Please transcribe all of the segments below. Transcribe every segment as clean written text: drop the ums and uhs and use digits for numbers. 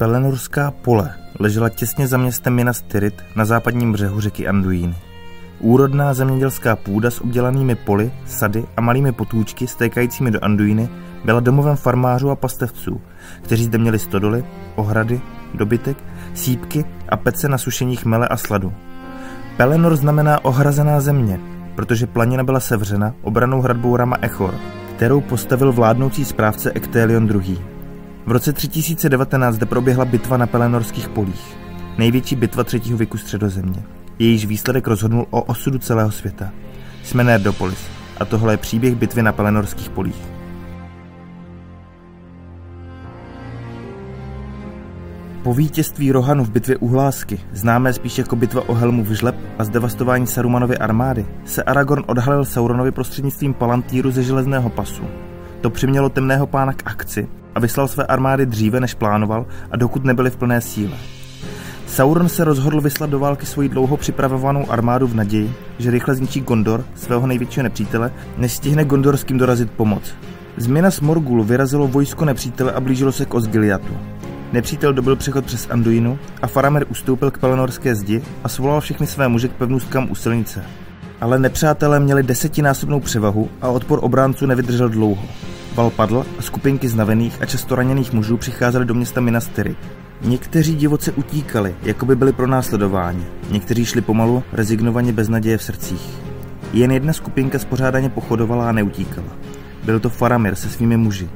Pelennorská pole ležela těsně za městem Minas Tirith na západním břehu řeky Anduiny. Úrodná zemědělská půda s obdělanými poli, sady a malými potůčky stékajícími do Anduiny byla domovem farmářů a pastevců, kteří zde měli stodoly, ohrady, dobytek, sýpky a pece na sušení chmele a sladu. Pelennor znamená ohrazená země, protože planina byla sevřena obranou hradbou Rammas Echor, kterou postavil vládnoucí správce Ecthelion II. V roce 3019 zde proběhla bitva na Pelennorských polích, největší bitva 3. věku Středozemě. Jejíž výsledek rozhodnul o osudu celého světa. Jsme Nerdopolis a tohle je příběh bitvy na Pelennorských polích. Po vítězství Rohanu v bitvě Uhlásky, známé spíš jako bitva o Helmu v žleb a zdevastování Sarumanovy armády, se Aragorn odhalil Sauronovi prostřednictvím palantýru ze železného pasu. To přimělo temného pána k akci a vyslal své armády dříve, než plánoval a dokud nebyly v plné síle. Sauron se rozhodl vyslat do války svoji dlouho připravovanou armádu v naději, že rychle zničí Gondor, svého největšího nepřítele, než stihne gondorským dorazit pomoc. Z Minas Morgulu vyrazilo vojsko nepřítele a blížilo se k Osgiliathu. Nepřítel dobil přechod přes Anduinu a Faramir ustoupil k Pelennorské zdi a svolal všechny své muže k pevnůstkám u silnice. Ale nepřátelé měli desetinásobnou převahu a odpor obránců nevydržel dlouho. Val padl a skupinky znavených a často raněných mužů přicházely do města Minas Tirith. Někteří divoce utíkali, jako by byli pronásledováni. Někteří šli pomalu, rezignovaně bez naděje v srdcích. Jen jedna skupinka spořádaně pochodovala a neutíkala. Byl to Faramir se svými muži.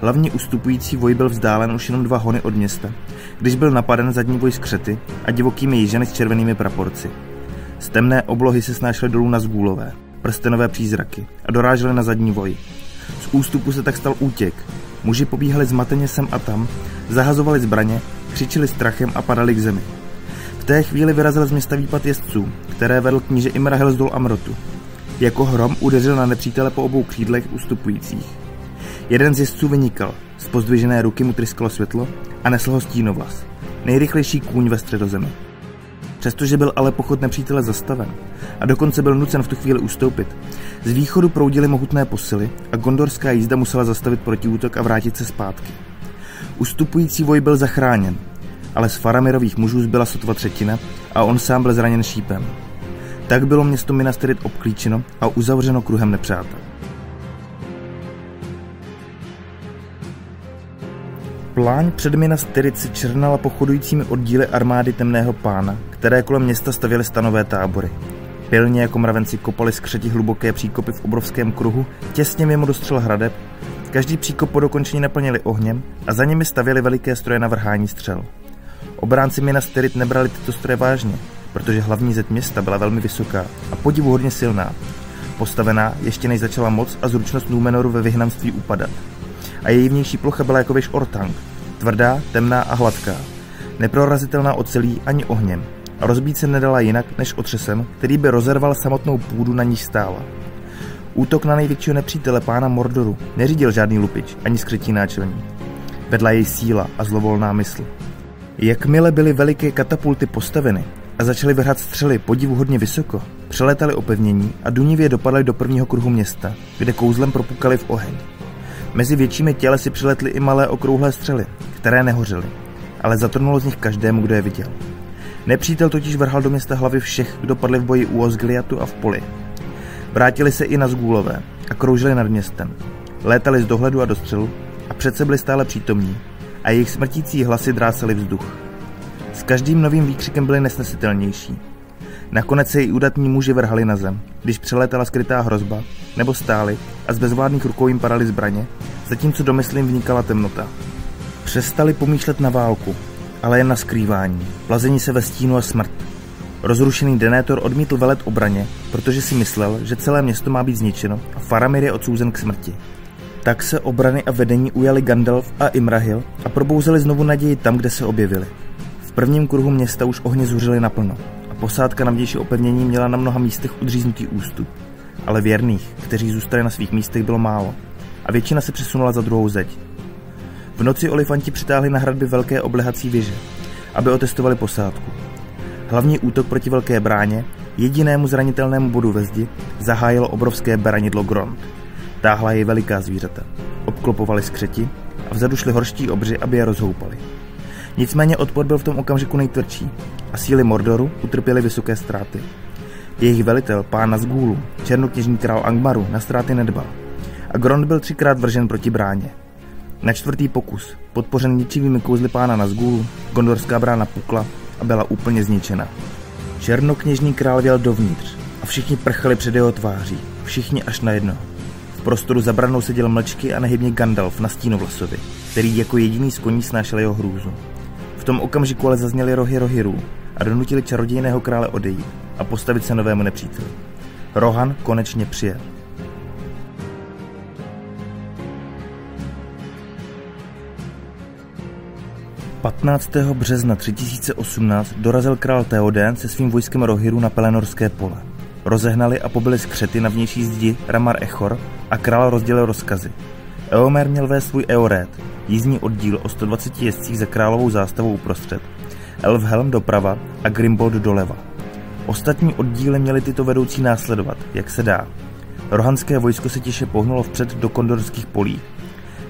Hlavně ustupující voj byl vzdálen už jenom 2 hony od města, když byl napaden zadní voj skřety a divokými jižany s červenými praporci. Z temné oblohy se snášely dolů Nazgûlové, prstenové přízraky a dorážely na zadní voj. Z ústupu se tak stal útěk. Muži pobíhali zmateně sem a tam, zahazovali zbraně, křičili strachem a padali k zemi. V té chvíli vyrazil z města výpad jezdců, které vedl kníže Imrahil z dol Amrotu. Jako hrom udeřil na nepřítele po obou křídlech ustupujících. Jeden z jezdců vynikal, z pozdvižené ruky mu tryskalo světlo a nesl ho stínovlas, nejrychlejší kůň ve Středozemi. Přestože byl ale pochod nepřítele zastaven a dokonce byl nucen v tu chvíli ustoupit, z východu proudily mohutné posily a gondorská jízda musela zastavit protiútok a vrátit se zpátky. Ustupující voj byl zachráněn, ale z Faramirových mužů zbyla sotva 1/3 a on sám byl zraněn šípem. Tak bylo město Minas Tirith obklíčeno a uzavřeno kruhem nepřátel. Pláň před Minas Tirith se černala pochodujícími oddíly armády temného pána, které kolem města stavěly stanové tábory. Pilně jako mravenci kopali skřeti hluboké příkopy v obrovském kruhu, těsně mimo dostřel hradeb, každý příkop po dokončení naplnili ohněm a za nimi stavěli veliké stroje na vrhání střel. Obránci Minas Tirith nebrali tyto stroje vážně, protože hlavní zeď města byla velmi vysoká a podivuhodně silná, postavená ještě než začala moc a zručnost Númenoru ve vyhnanství upadat. A její vnější plocha byla jako věž ortank, tvrdá, temná a hladká, neprorazitelná ocelí ani ohněm a rozbít se nedala jinak než otřesem, který by rozerval samotnou půdu, na níž stála. Útok na největšího nepřítele pána Mordoru neřídil žádný lupič ani skrytý náčelník. Vedla jej síla a zlovolná mysl. Jakmile byly veliké katapulty postaveny a začaly vrhat střely podivuhodně vysoko, přelétaly opevnění a dunivě dopadly do prvního kruhu města, kde kouzlem propukaly v oheň. Mezi většími tělesy přiletly i malé okrouhlé střely, které nehořily, ale zatrnulo z nich každému, kdo je viděl. Nepřítel totiž vrhal do města hlavy všech, kdo padli v boji u Osgiliathu a v poli. Vrátili se i Nazgûlové a kroužili nad městem. Létali z dohledu a do střelu a přece byli stále přítomní a jejich smrtící hlasy drásaly vzduch. S každým novým výkřikem byli nesnesitelnější. Nakonec se i udatní muži vrhali na zem, když přelétala skrytá hrozba, nebo stáli a z bezvládných rukou jim padaly zbraně, zatímco do mysli jim vnikala temnota. Přestali pomýšlet na válku, ale jen na skrývání, plazení se ve stínu a smrt. Rozrušený Denethor odmítl velet obraně, protože si myslel, že celé město má být zničeno a Faramir je odsouzen k smrti. Tak se obrany a vedení ujali Gandalf a Imrahil a probouzeli znovu naději tam, kde se objevili. V prvním kruhu města už ohně zuřily naplno. Posádka na vnější opevnění měla na mnoha místech odříznutý ústup, ale věrných, kteří zůstali na svých místech, bylo málo a většina se přesunula za druhou zeď. V noci olifanti přitáhli na hradby velké oblehací věže, aby otestovali posádku. Hlavní útok proti velké bráně, jedinému zranitelnému bodu ve zdi, zahájilo obrovské beranidlo Grond. Táhla jej veliká zvířata, obklopovali skřeti a vzadu šli horští obři, aby je rozhoupali. Nicméně odpor byl v tom okamžiku nejtvrdší a síly Mordoru utrpěly vysoké ztráty. Jejich velitel, pán Nazgûlu, černokněžní král Angmaru, na ztráty nedbal a Grond byl 3krát vržen proti bráně. Na 4. pokus, podpořen ničivými kouzly pána Nazgûlu, gondorská brána pukla a byla úplně zničena. Černokněžní král vjel dovnitř a všichni prchali před jeho tváří, všichni až na jedno. V prostoru za branou seděl mlčky a nehybně Gandalf na Stínovlasovi, který jako jediný z koní snášel jeho hrůzu. V tom okamžiku ale zazněly rohy rohirů a donutili čarodějného krále odejít a postavit se novému nepříteli. Rohan konečně přijel. "15. března 3018 dorazil král Théoden se svým vojskem rohirů na Pelennorské pole. Rozehnali a pobili skřety na vnější zdi Rammas Echor a král rozdělil rozkazy. Éomer měl vést svůj Eoret, jízdní oddíl o 120 jezdcích za královou zástavou uprostřed, Elfhelm doprava a Grimbold doleva. Ostatní oddíly měly tyto vedoucí následovat, jak se dá. Rohanské vojsko se tiše pohnulo vpřed do Gondorských polí.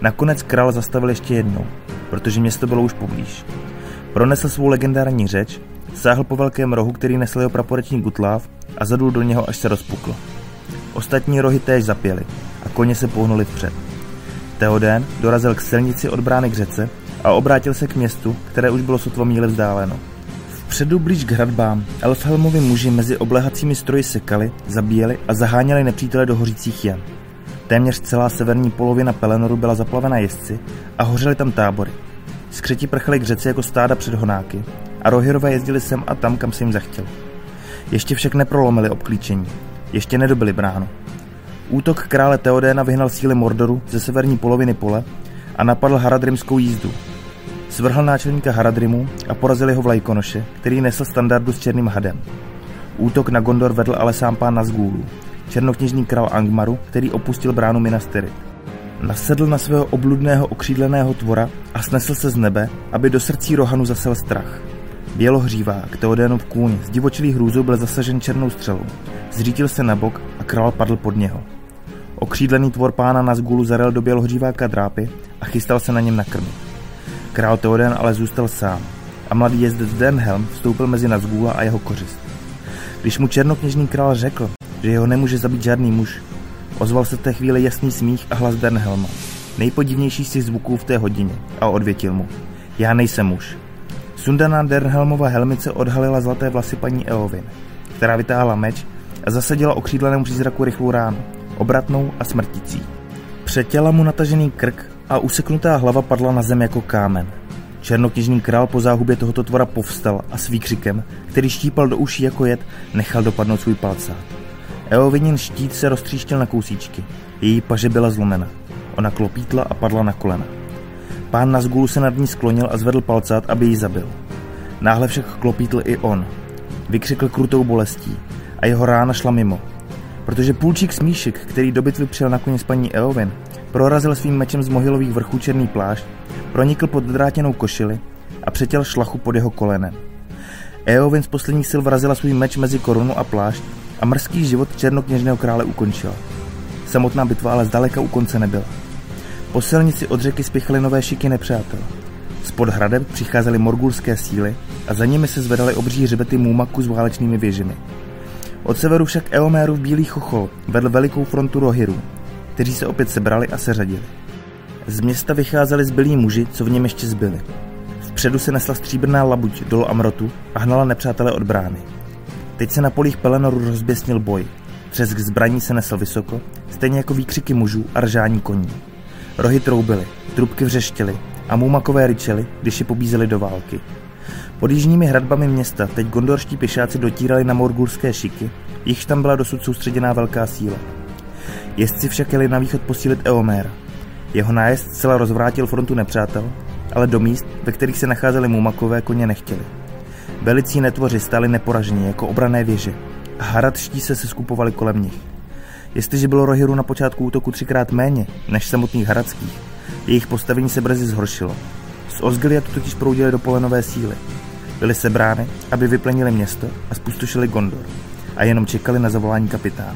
Nakonec král zastavil ještě jednou, protože město bylo už poblíž. Pronesl svou legendární řeč, sáhl po velkém rohu, který nesl jeho praporečník Gutláv a zadul do něho, až se rozpuklo. Ostatní rohy též zapěly a koně se pohnuli vpřed. Théoden dorazil k silnici od brány k řece a obrátil se k městu, které už bylo sotva míle vzdáleno. Vpředu blíž k hradbám Elfhelmovi muži mezi oblehacími stroji sekali, zabíjeli a zaháněli nepřítele do hořících jem. Téměř celá severní polovina Pelennoru byla zaplavena jezdci a hořely tam tábory. Skřeti prchali k řece jako stáda před honáky a rohirové jezdili sem a tam, kam se jim zachtělo. Ještě však neprolomili obklíčení, ještě nedobili bránu. Útok krále Théodena vyhnal síly Mordoru ze severní poloviny pole a napadl haradrimskou jízdu. Svrhl náčelníka Haradrimu a porazil jeho vlajkonoše, který nesl standardu s černým hadem. Útok na Gondor vedl ale sám pán Nazgûlu, černokněžní král Angmaru, který opustil bránu Minas Tirith. Nasedl na svého obludného okřídleného tvora a snesl se z nebe, aby do srdcí Rohanu zasel strach. Bělohřívák, Théodenův kůň, zdivočilý hrůzou byl zasažen černou střelou. Zřítil se na bok a král padl pod něho. Okřídlený tvor pána Nazgûlu zarel do Bělohřiváka drápy a chystal se na něm nakrmit. Král Théoden ale zůstal sám a mladý jezdec Dernhelm vstoupil mezi Nazgûla a jeho kořist. Když mu černokněžní král řekl, že jeho nemůže zabít žádný muž, ozval se v té chvíli jasný smích a hlas Dernhelma, nejpodivnější z těch zvuků v té hodině, a odvětil mu: "Já nejsem muž." Sundaná Dernhelmova helmice odhalila zlaté vlasy paní Eowyn, která vytáhla meč a zasadila okřídlenému přízraku rychlou ránu, obratnou a smrtící. Přetěla mu natažený krk a useknutá hlava padla na zem jako kámen. Černokněžní král po záhubě tohoto tvora povstal a s výkřikem, který štípal do uší jako jed, nechal dopadnout svůj palcát. Eowynin štít se roztříštil na kousíčky, její paže byla zlomena. Ona klopítla a padla na kolena. Pán Nazgûlu se nad ní sklonil a zvedl palcát, aby ji zabil. Náhle však klopítl i on. Vykřikl krutou bolestí a jeho rána šla mimo, protože půlčík Smíšek, který do bitvy přijel na koni s paní Eowyn, prorazil svým mečem z mohylových vrchů černý plášť, pronikl pod drátěnou košili a přetěl šlachu pod jeho kolenem. Eowyn z posledních sil vrazila svůj meč mezi korunu a plášť a mrzký život černokněžného krále ukončila. Samotná bitva ale zdaleka u konce nebyla. Po silnici od řeky spěchaly nové šiky nepřátel. Spod hradem přicházely morgulské síly a za nimi se zvedaly obří hřbety mûmaku s válečnými věžemi. Od severu však Éomerův bílý chochol vedl velikou frontu rohirů, kteří se opět sebrali a seřadili. Z města vycházeli zbylí muži, co v něm ještě zbyli. Vpředu se nesla stříbrná labuť dol Amrotu a hnala nepřátelé od brány. Teď se na polích Pelennoru rozběsnil boj. Třesk zbraní se nesl vysoko, stejně jako výkřiky mužů a ržání koní. Rohy troubily, trubky vřeštěly a mûmakové ryčely, když je pobízeli do války. Pod jižními hradbami města teď gondorští pěšáci dotírali na morgulské šiky, jichž tam byla dosud soustředěná velká síla. Jezdci však jeli na východ posílit Éomera. Jeho nájezd zcela rozvrátil frontu nepřátel, ale do míst, ve kterých se nacházeli mûmakové, koně nechtěli. Velicí netvoři stáli neporaženi jako obrané věže a haradští se skupovali kolem nich. Jestliže bylo rohirů na počátku útoku 3krát méně než samotných haradských, jejich postavení se brzy zhoršilo. Z Osgiliathu totiž proudily do pole nové síly. Byly sebrány, aby vyplenili město a spustošili Gondor a jenom čekali na zavolání kapitána.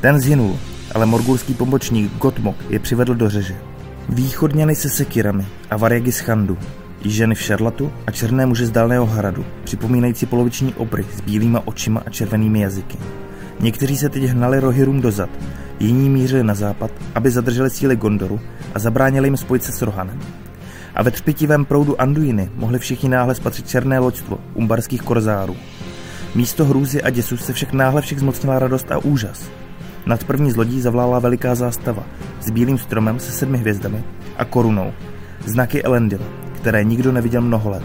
Ten zhynul, ale morgulský pombočník Gotmok je přivedl do řeže. Východňany se sekirami a Varjegi z Chandu, i ženy v šarlatu a černé muže z dálného hradu, připomínající poloviční obry s bílýma očima a červenými jazyky. Někteří se teď hnali rohirům dozad, jiní mířili na západ, aby zadrželi síly Gondoru a zabránili jim spojit se s Rohanem. A ve třpitivém proudu Anduiny mohli všichni náhle spatřit černé loďstvo umbarských korzárů. Místo hrůzy a děsu se však náhle všech zmocnila radost a úžas. Nad první z lodí zavlála veliká zástava s bílým stromem se 7 hvězdami a korunou, znaky Elendila, které nikdo neviděl mnoho let.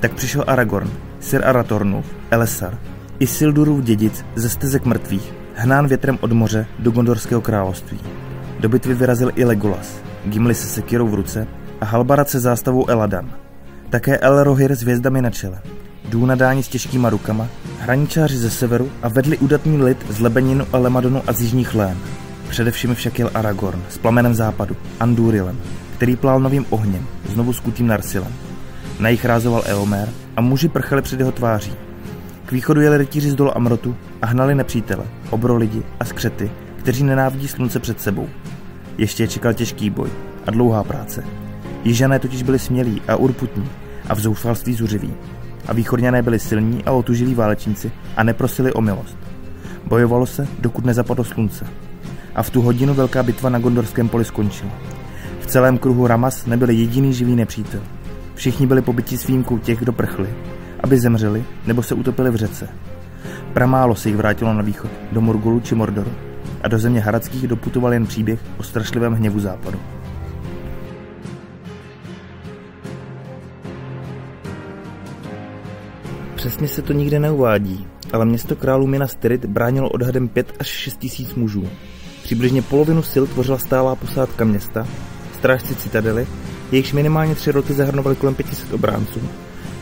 Tak přišel Aragorn, Sir Aratornův, Elessar, Isildurův dědic ze stezek mrtvých, hnán větrem od moře do Gondorského království. Do bitvy vyrazil i Legolas, Gimli se sekirou v ruce a Halbarad se zástavou Eladan. Také Elrohir s hvězdami na čele, Dúnadáni s těžkýma rukama, hraničáři ze severu a vedli udatný lid z Lebeninu a Lemadonu a z jižních lén. Především však jel Aragorn s plamenem západu, Andurilem, který plál novým ohněm, znovu skutým Narsilem. Na jich rázoval Éomer a muži prchali před jeho tváří. K východu jeli rytíři z dola Amrotu a hnali nepřítele, obrolidi a skřety, kteří nenávidí slunce před sebou. Ještě je čekal těžký boj a dlouhá práce. Jižané totiž byli smělí a urputní a v zoufalství zuřiví. A východňané byli silní a otužilí válečníci a neprosili o milost. Bojovalo se, dokud nezapadlo slunce. A v tu hodinu velká bitva na Gondorském poli skončila. V celém kruhu Rammas nebyl jediný živý nepřítel. Všichni byli pobiti s výjimkou těch, kdo prchli, aby zemřeli nebo se utopili v řece. Pramálo se jich vrátilo na východ, do Morgulu či Mordoru a do země Haradských doputoval jen příběh o strašlivém hněvu západu. Přesně se to nikde neuvádí, ale město králů Minas Tirith bránilo odhadem 5 až 6 tisíc mužů. Přibližně polovinu sil tvořila stálá posádka města, strážci citadely, jejichž minimálně 3 roty zahrnovaly kolem 500 obránců.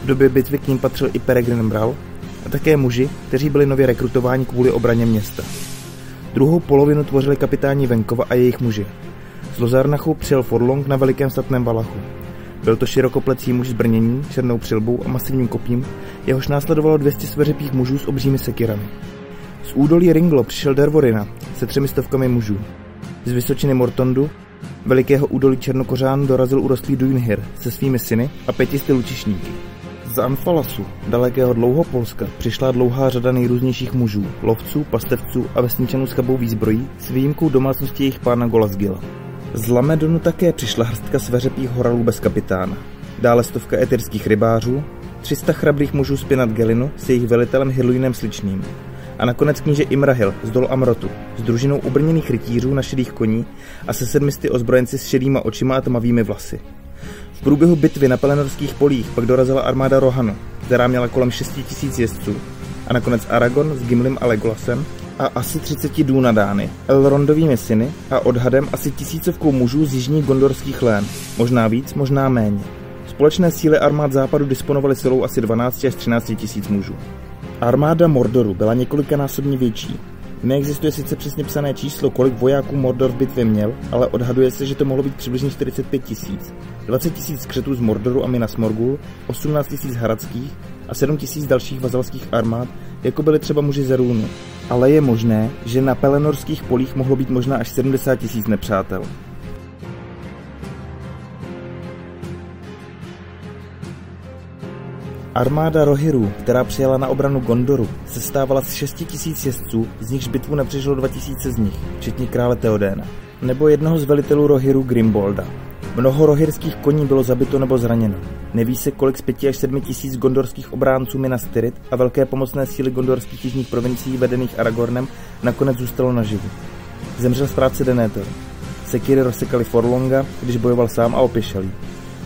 V době bitvy k ním patřil i Peregrin Mral a také muži, kteří byli nově rekrutováni kvůli obraně města. Druhou polovinu tvořili kapitáni venkova a jejich muži. Z Lozarnachu přijel Forlong na velikém statném valachu. Byl to širokoplecí muž s brněním, černou přilbou a masivním kopním, jehož následovalo 200 sveřepých mužů s obřími sekirami. Z údolí Ringlo přišel Dervorina se 300 mužů. Z vysočiny Mortondu, velikého údolí Černokořán, dorazil urostlý Duinhyr se svými syny a 500 lučišníky. Z Anfalasu, dalekého Dlouhopolska, přišla dlouhá řada nejrůznějších mužů, lovců, pastevců a vesničanů s chabou výzbrojí s výjimkou domácnosti jejich pána Golasgila. Z Lamedonu také přišla hrstka sveřepých horalů bez kapitána, dále 100 etyrských rybářů, 300 chrabrých mužů z Pinat Gelinu s jejich velitelem Hirluinem Sličným a nakonec kníže Imrahil z dolu Amrotu s družinou obrněných rytířů na šedých koní a se 700 ozbrojenci s šedýma očima a tmavými vlasy. V průběhu bitvy na Pelennorských polích pak dorazila armáda Rohanu, která měla kolem 6 000 jezdců a nakonec Aragorn s Gimlim a Legolasem a asi 30 Dúnadány, Elrondovými syny a odhadem asi 1000 mužů z jižních gondorských lén, možná víc, možná méně. Společné síly armád západu disponovaly silou asi 12 až 13 tisíc mužů. Armáda Mordoru byla několikanásobně větší. Neexistuje sice přesně psané číslo, kolik vojáků Mordor v bitvě měl, ale odhaduje se, že to mohlo být přibližně 45 000. 20 000 křetů z Mordoru a Minas Morgul, 18 000 haradských a 7 000 dalších vazalských armád, jako byly třeba muži z Rúnu. Ale je možné, že na Pelennorských polích mohlo být možná až 70 000 nepřátel. Armáda Rohirů, která přijela na obranu Gondoru, sestávala z 6 000 jezdců, z nichž bitvu nepřežilo 2000 z nich, včetně krále Théodena, nebo jednoho z velitelů Rohirů Grimbolda. Mnoho rohirských koní bylo zabito nebo zraněno. Neví se, kolik z 5 až 7 000 gondorských obránců Minas Tirith a velké pomocné síly gondorských jižních provincií vedených Aragornem nakonec zůstalo naživu. Zemřel správce Denethor. Sekiry rozsekali Forlonga, když bojoval sám a opěšelý.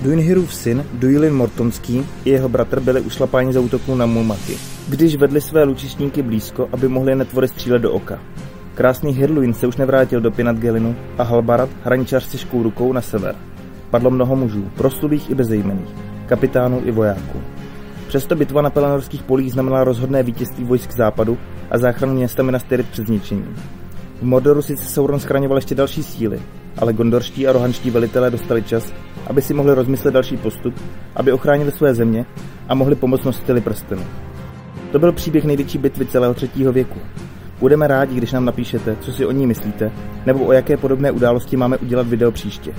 Duinhyrův syn, Duilin Mortonský, i jeho bratr byli ušlapáni za útoku na mûmaky, když vedli své lučišníky blízko, aby mohli netvory střílet do oka. Krásný Hirluin se už nevrátil do Pinat Gelinu a Halbarad, hraničář s těžkou rukou, na sever. Padlo mnoho mužů, proslulých i bezejmenných, kapitánů i vojáků. Přesto bitva na Pelennorských polích znamenala rozhodné vítězství vojsk západu a záchranu města Minas Tirith před zničením. V Mordoru sice Sauron schraňoval ještě další síly, ale gondorští a rohanští velitelé dostali čas, aby si mohli rozmyslet další postup, aby ochránili své země a mohli pomoct nositeli prstenu. To byl příběh největší bitvy celého 3. věku. Budeme rádi, když nám napíšete, co si o ní myslíte, nebo o jaké podobné události máme udělat video příště.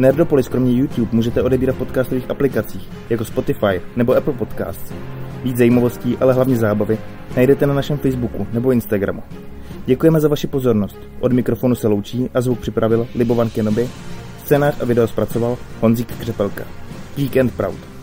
Nerdopolis kromě YouTube můžete odebírat v podcastových aplikacích, jako Spotify nebo Apple Podcasts. Víc zajímavostí, ale hlavně zábavy, najdete na našem Facebooku nebo Instagramu. Děkujeme za vaši pozornost. Od mikrofonu se loučí a zvuk připravil Libovan Kenobi, scénář a video zpracoval Honzík Křepelka. Geek and Proud.